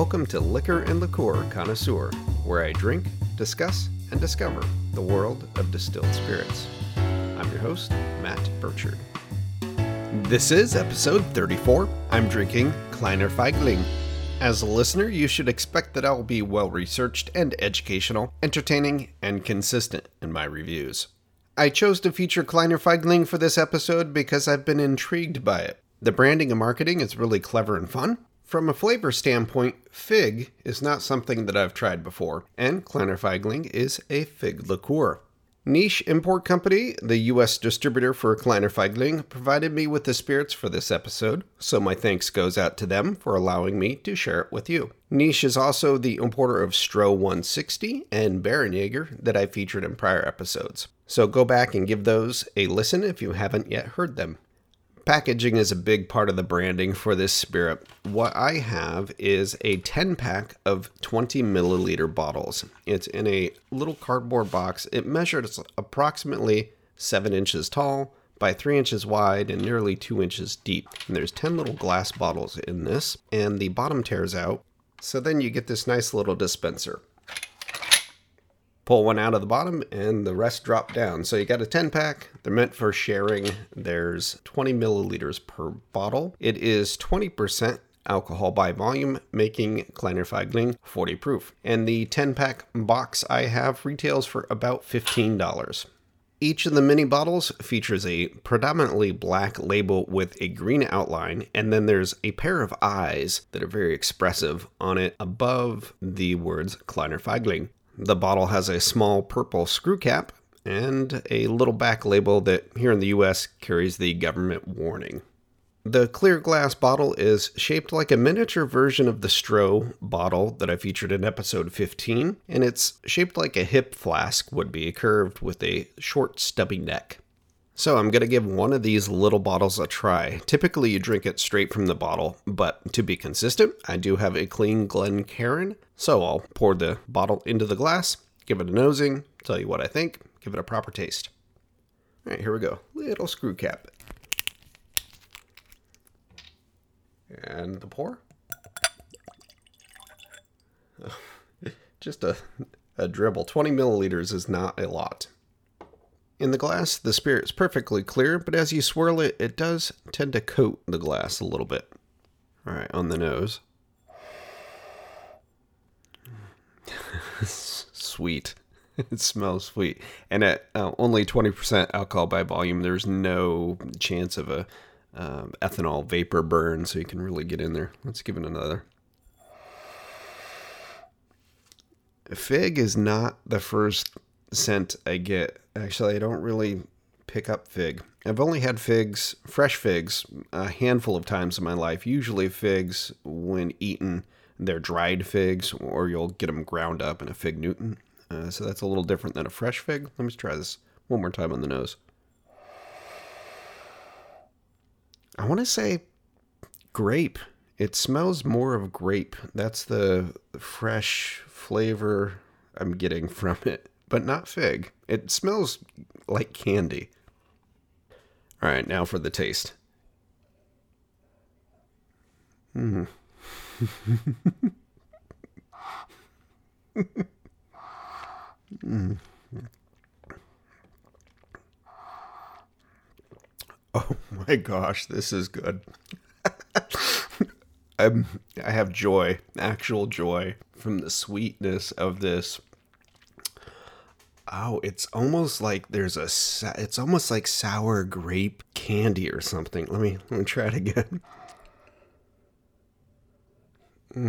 Welcome to Liquor and Liqueur Connoisseur, where I drink, discuss, and discover the world of distilled spirits. I'm your host, Matt Burchard. This is episode 34. I'm drinking Kleiner Feigling. As a listener, you should expect that I will be well-researched and educational, entertaining, and consistent in my reviews. I chose to feature Kleiner Feigling for this episode because I've been intrigued by it. The branding and marketing is really clever and fun. From a flavor standpoint, fig is not something that I've tried before, and Kleiner Feigling is a fig liqueur. Niche Import Company, the U.S. distributor for Kleiner Feigling, provided me with the spirits for this episode, so my thanks goes out to them for allowing me to share it with you. Niche is also the importer of Stroh 160 and Bärenjäger that I featured in prior episodes, so go back and give those a listen if you haven't yet heard them. Packaging is a big part of the branding for this spirit. What I have is a 10-pack of 20 milliliter bottles. It's in a little cardboard box. It measures approximately 7 inches tall by 3 inches wide and nearly 2 inches deep. And there's 10 little glass bottles in this, and the bottom tears out. So then you get this nice little dispenser. Pull one out of the bottom and the rest drop down. So you got a 10 pack. They're meant for sharing. There's 20 milliliters per bottle. It is 20% alcohol by volume, making Kleiner Feigling 40 proof. And the 10 pack box I have retails for about $15. Each of the mini bottles features a predominantly black label with a green outline, and then there's a pair of eyes that are very expressive on it above the words Kleiner Feigling. The bottle has a small purple screw cap and a little back label that here in the U.S. carries the government warning. The clear glass bottle is shaped like a miniature version of the Stroh bottle that I featured in episode 15, and it's shaped like a hip flask would be, curved with a short stubby neck. So I'm going to give one of these little bottles a try. Typically you drink it straight from the bottle, but to be consistent, I do have a clean Glencairn, so I'll pour the bottle into the glass, give it a nosing, tell you what I think, give it a proper taste. All right, here we go. Little screw cap. And the pour. Oh, just a dribble. 20 milliliters is not a lot. In the glass, the spirit's perfectly clear, but as you swirl it, it does tend to coat the glass a little bit. All right, on the nose. Sweet. It smells sweet. And at only 20% alcohol by volume, there's no chance of a ethanol vapor burn, so you can really get in there. Let's give it another. Fig is not the first scent I get. Actually, I don't really pick up fig. I've only had figs, fresh figs, a handful of times in my life. Usually figs, when eaten, they're dried figs, or you'll get them ground up in a fig Newton. So that's a little different than a fresh fig. Let me try this one more time on the nose. I want to say grape. It smells more of grape. That's the fresh flavor I'm getting from it. But not fig. It smells like candy. All right, now for the taste. Oh my gosh, this is good. I have joy, actual joy, from the sweetness of this. Oh, it's almost like it's almost like sour grape candy or something. Let me try it again. Oh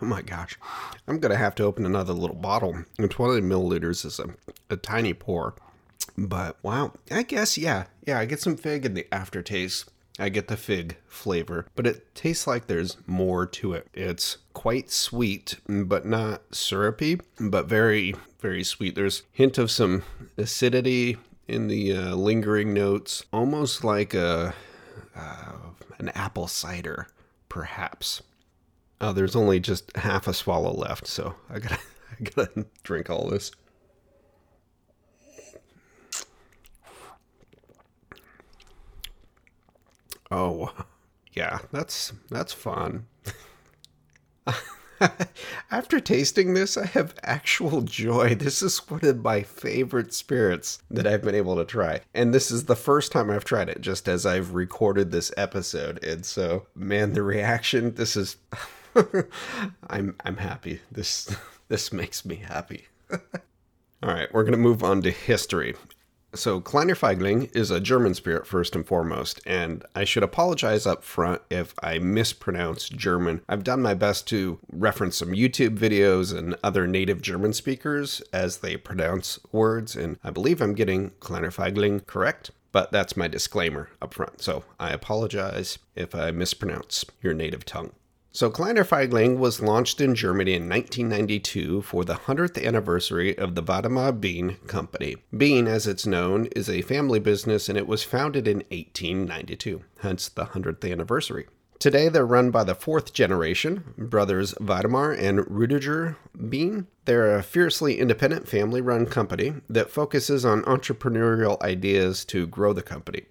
my gosh. I'm going to have to open another little bottle. 20 milliliters is a tiny pour. But wow, I guess, yeah, I get some fig in the aftertaste. I get the fig flavor, but it tastes like there's more to it. It's quite sweet, but not syrupy, but very, very sweet. There's a hint of some acidity in the lingering notes, almost like an apple cider, perhaps. There's only just half a swallow left, so I gotta drink all this. Oh, yeah, that's fun. After tasting this, I have actual joy. This is one of my favorite spirits that I've been able to try. And this is the first time I've tried it, just as I've recorded this episode. And so, man, the reaction, this is... I'm happy. This makes me happy. All right, we're going to move on to history. So Kleiner Feigling is a German spirit first and foremost, and I should apologize up front if I mispronounce German. I've done my best to reference some YouTube videos and other native German speakers as they pronounce words, and I believe I'm getting Kleiner Feigling correct, but that's my disclaimer up front. So I apologize if I mispronounce your native tongue. So Kleiner Feigling was launched in Germany in 1992 for the 100th anniversary of the Vademar Behn Company. Behn, as it's known, is a family business, and it was founded in 1892, hence the 100th anniversary. Today they're run by the fourth generation, brothers Vademar and Rudiger Behn. They're a fiercely independent family-run company that focuses on entrepreneurial ideas to grow the company.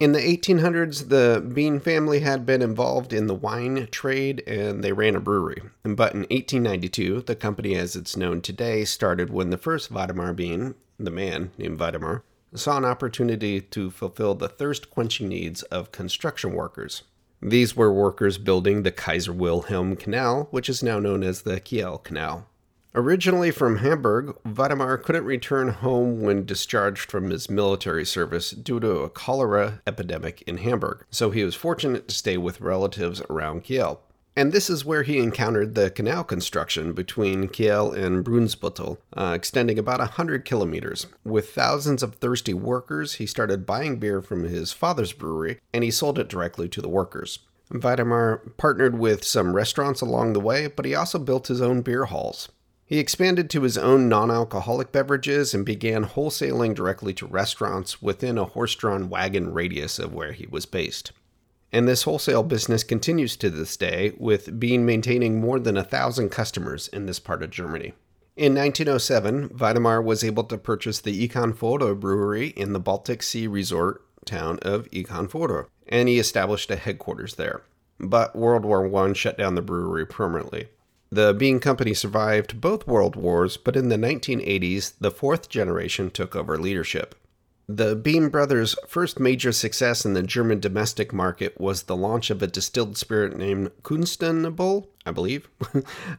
In the 1800s, the Behn family had been involved in the wine trade, and they ran a brewery. But in 1892, the company as it's known today started when the first Vademar Behn, the man named Vademar, saw an opportunity to fulfill the thirst-quenching needs of construction workers. These were workers building the Kaiser Wilhelm Canal, which is now known as the Kiel Canal. Originally from Hamburg, Vademar couldn't return home when discharged from his military service due to a cholera epidemic in Hamburg, so he was fortunate to stay with relatives around Kiel. And this is where he encountered the canal construction between Kiel and Brunsbüttel, extending about 100 kilometers. With thousands of thirsty workers, he started buying beer from his father's brewery, and he sold it directly to the workers. Vademar partnered with some restaurants along the way, but he also built his own beer halls. He expanded to his own non-alcoholic beverages and began wholesaling directly to restaurants within a horse-drawn wagon radius of where he was based. And this wholesale business continues to this day, with Behn maintaining more than 1,000 customers in this part of Germany. In 1907, Vademar was able to purchase the Eckernförde Brewery in the Baltic Sea resort town of Eckernförde, and he established a headquarters there. But World War I shut down the brewery permanently. The Behn Company survived both world wars, but in the 1980s, the fourth generation took over leadership. The Behn brothers' first major success in the German domestic market was the launch of a distilled spirit named Küstennebel, I believe,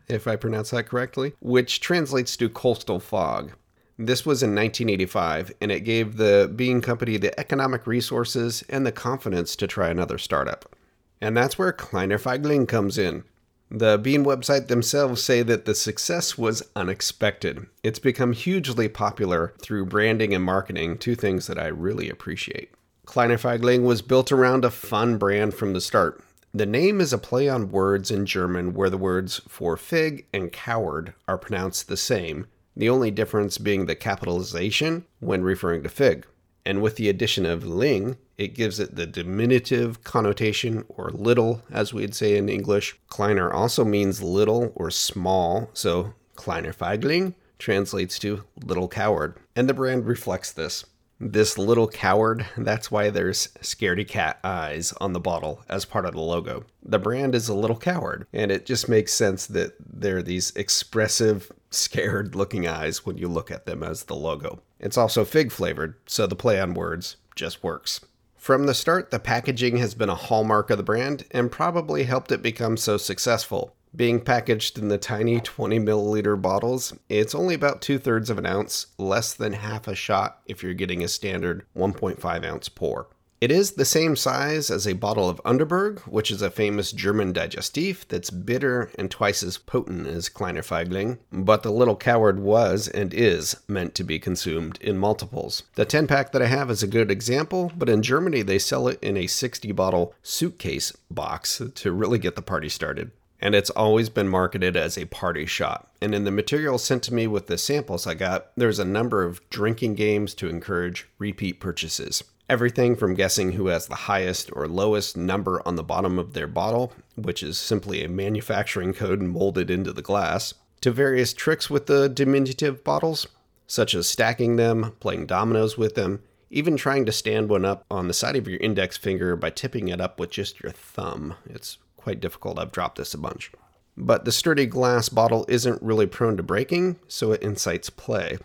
if I pronounce that correctly, which translates to coastal fog. This was in 1985, and it gave the Behn Company the economic resources and the confidence to try another startup. And that's where Kleiner Feigling comes in. The Behn website themselves say that the success was unexpected. It's become hugely popular through branding and marketing, two things that I really appreciate. Kleiner Feigling was built around a fun brand from the start. The name is a play on words in German where the words for fig and coward are pronounced the same, the only difference being the capitalization when referring to fig. And with the addition of ling, it gives it the diminutive connotation, or little, as we'd say in English. Kleiner also means little or small, so Kleiner Feigling translates to little coward. And the brand reflects this. This little coward, that's why there's scaredy cat eyes on the bottle as part of the logo. The brand is a little coward, and it just makes sense that they're these expressive, scared-looking eyes when you look at them as the logo. It's also fig-flavored, so the play on words just works. From the start, the packaging has been a hallmark of the brand and probably helped it become so successful. Being packaged in the tiny 20-milliliter bottles, it's only about 2/3 of an ounce, less than half a shot if you're getting a standard 1.5-ounce pour. It is the same size as a bottle of Underberg, which is a famous German digestif that's bitter and twice as potent as Kleiner Feigling, but the Little Coward was and is meant to be consumed in multiples. The 10-pack that I have is a good example, but in Germany they sell it in a 60-bottle suitcase box to really get the party started. And it's always been marketed as a party shot. And in the material sent to me with the samples I got, there's a number of drinking games to encourage repeat purchases. Everything from guessing who has the highest or lowest number on the bottom of their bottle, which is simply a manufacturing code molded into the glass, to various tricks with the diminutive bottles, such as stacking them, playing dominoes with them, Even trying to stand one up on the side of your index finger by tipping it up with just your thumb, it's quite difficult. I've dropped this a bunch. But the sturdy glass bottle isn't really prone to breaking, so it incites play.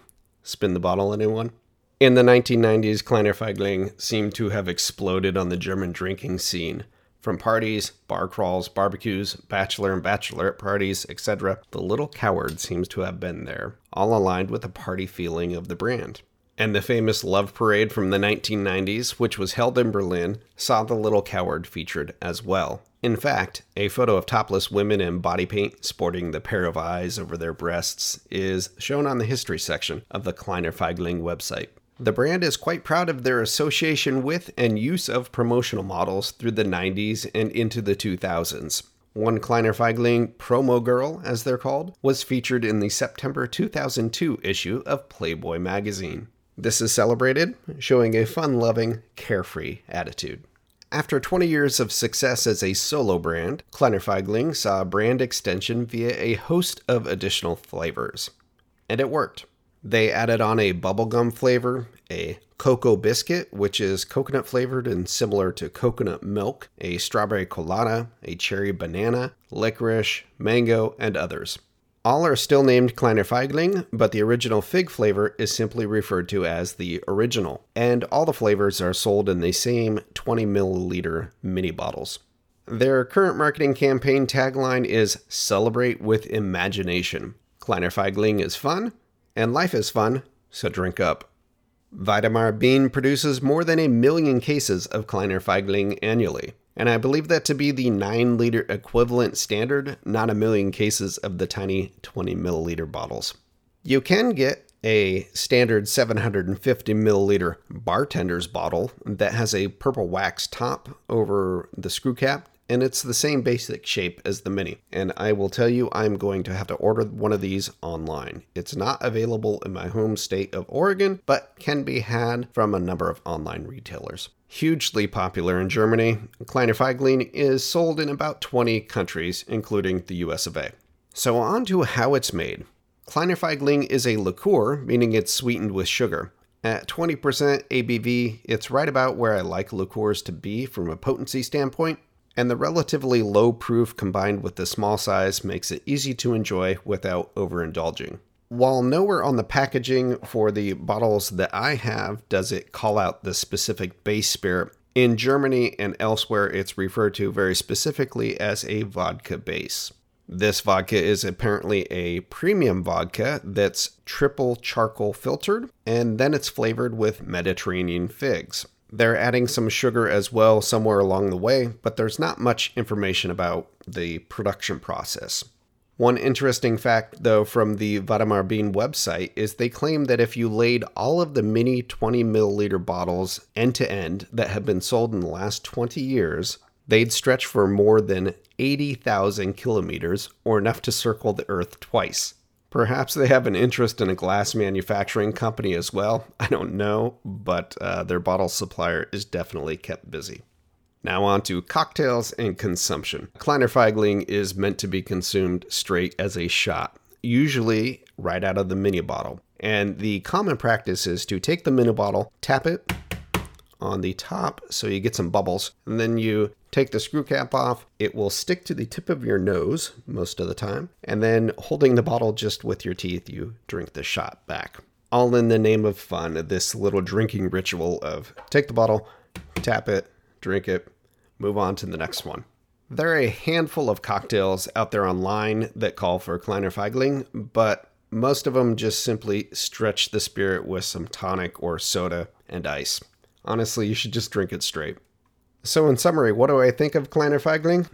Spin the bottle, anyone? In the 1990s, Kleiner Feigling seemed to have exploded on the German drinking scene. From parties, bar crawls, barbecues, bachelor and bachelorette parties, etc., the little coward seems to have been there, all aligned with the party feeling of the brand. And the famous Love Parade from the 1990s, which was held in Berlin, saw the little coward featured as well. In fact, a photo of topless women in body paint sporting the pair of eyes over their breasts is shown on the history section of the Kleiner Feigling website. The brand is quite proud of their association with and use of promotional models through the 90s and into the 2000s. One Kleiner Feigling promo girl, as they're called, was featured in the September 2002 issue of Playboy magazine. This is celebrated, showing a fun-loving, carefree attitude. After 20 years of success as a solo brand, Kleiner Feigling saw brand extension via a host of additional flavors. And it worked. They added on a bubblegum flavor, a cocoa biscuit, which is coconut flavored and similar to coconut milk, a strawberry colada, a cherry banana, licorice, mango, and others. All are still named Kleiner Feigling, but the original fig flavor is simply referred to as the original, and all the flavors are sold in the same 20 milliliter mini bottles. Their current marketing campaign tagline is "Celebrate with Imagination." Kleiner Feigling is fun, and life is fun, so drink up. Vademar Behn produces more than 1 million cases of Kleiner Feigling annually. And I believe that to be the 9-liter equivalent standard, not 1 million cases of the tiny 20-milliliter bottles. You can get a standard 750-milliliter bartender's bottle that has a purple wax top over the screw cap, and it's the same basic shape as the mini. And I will tell you, I'm going to have to order one of these online. It's not available in my home state of Oregon, but can be had from a number of online retailers. Hugely popular in Germany, Kleiner Feigling is sold in about 20 countries, including the US of A. So on to how it's made. Kleiner Feigling is a liqueur, meaning it's sweetened with sugar. At 20% ABV, it's right about where I like liqueurs to be from a potency standpoint, and the relatively low proof combined with the small size makes it easy to enjoy without overindulging. While nowhere on the packaging for the bottles that I have does it call out the specific base spirit, in Germany and elsewhere it's referred to very specifically as a vodka base. This vodka is apparently a premium vodka that's triple charcoal filtered, and then it's flavored with Mediterranean figs. They're adding some sugar as well somewhere along the way, but there's not much information about the production process. One interesting fact, though, from the Vademar Behn website is they claim that if you laid all of the mini 20-milliliter bottles end-to-end that have been sold in the last 20 years, they'd stretch for more than 80,000 kilometers, or enough to circle the Earth twice. Perhaps they have an interest in a glass manufacturing company as well. I don't know, but their bottle supplier is definitely kept busy. Now on to cocktails and consumption. Kleiner Feigling is meant to be consumed straight as a shot, usually right out of the mini bottle. And the common practice is to take the mini bottle, tap it on the top so you get some bubbles, and then you take the screw cap off. It will stick to the tip of your nose most of the time, and then holding the bottle just with your teeth, you drink the shot back. All in the name of fun, this little drinking ritual of take the bottle, tap it, drink it, move on to the next one. There are a handful of cocktails out there online that call for Kleiner Feigling, but most of them just simply stretch the spirit with some tonic or soda and ice. Honestly, you should just drink it straight. So in summary, what do I think of Kleiner Feigling?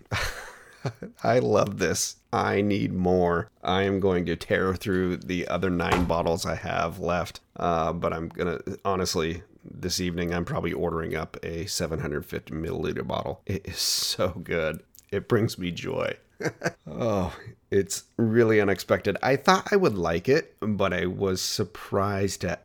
I love this. I need more. I am going to tear through the other 9 bottles I have left. But I'm going to, honestly, this evening I'm probably ordering up a 750 milliliter bottle. It is so good. It brings me joy. Oh, It's really unexpected. I thought I would like it, but I was surprised at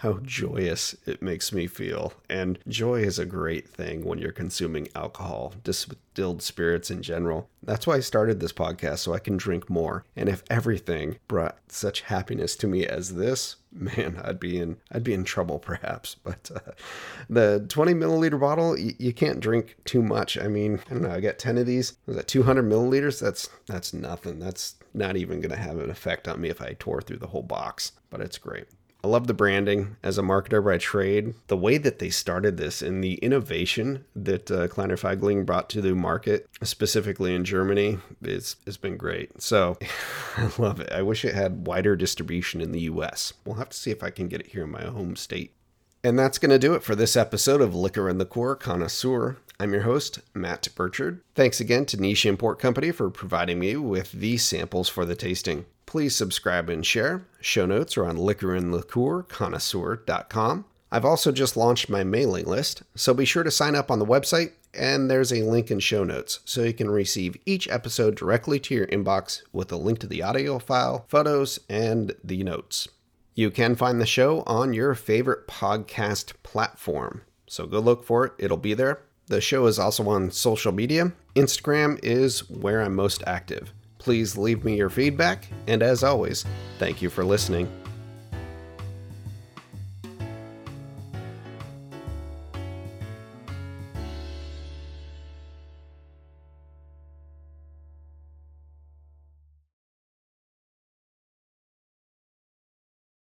how joyous it makes me feel. And joy is a great thing when you're consuming alcohol, distilled spirits in general. That's why I started this podcast, so I can drink more. And if everything brought such happiness to me as this, man, I'd be in trouble perhaps. But the 20 milliliter bottle, you can't drink too much. I mean, I don't know. I got 10 of these. Was that 200 milliliters? That's nothing. That's not even going to have an effect on me if I tore through the whole box. But it's great. I love the branding. As a marketer by trade, the way that they started this and the innovation that Kleiner Feigling brought to the market, specifically in Germany, it's been great. So I love it. I wish it had wider distribution in the US. We'll have to see if I can get it here in my home state. And that's going to do it for this episode of Liquor and Liqueur Connoisseur. I'm your host, Matt Burchard. Thanks again to Niche Import Company for providing me with these samples for the tasting. Please subscribe and share. Show notes are on liquorandliqueurconnoisseur.com. I've also just launched my mailing list, so be sure to sign up on the website, and there's a link in show notes, so you can receive each episode directly to your inbox with a link to the audio file, photos, and the notes. You can find the show on your favorite podcast platform, so go look for it. It'll be there. The show is also on social media. Instagram is where I'm most active. Please leave me your feedback, and as always, thank you for listening.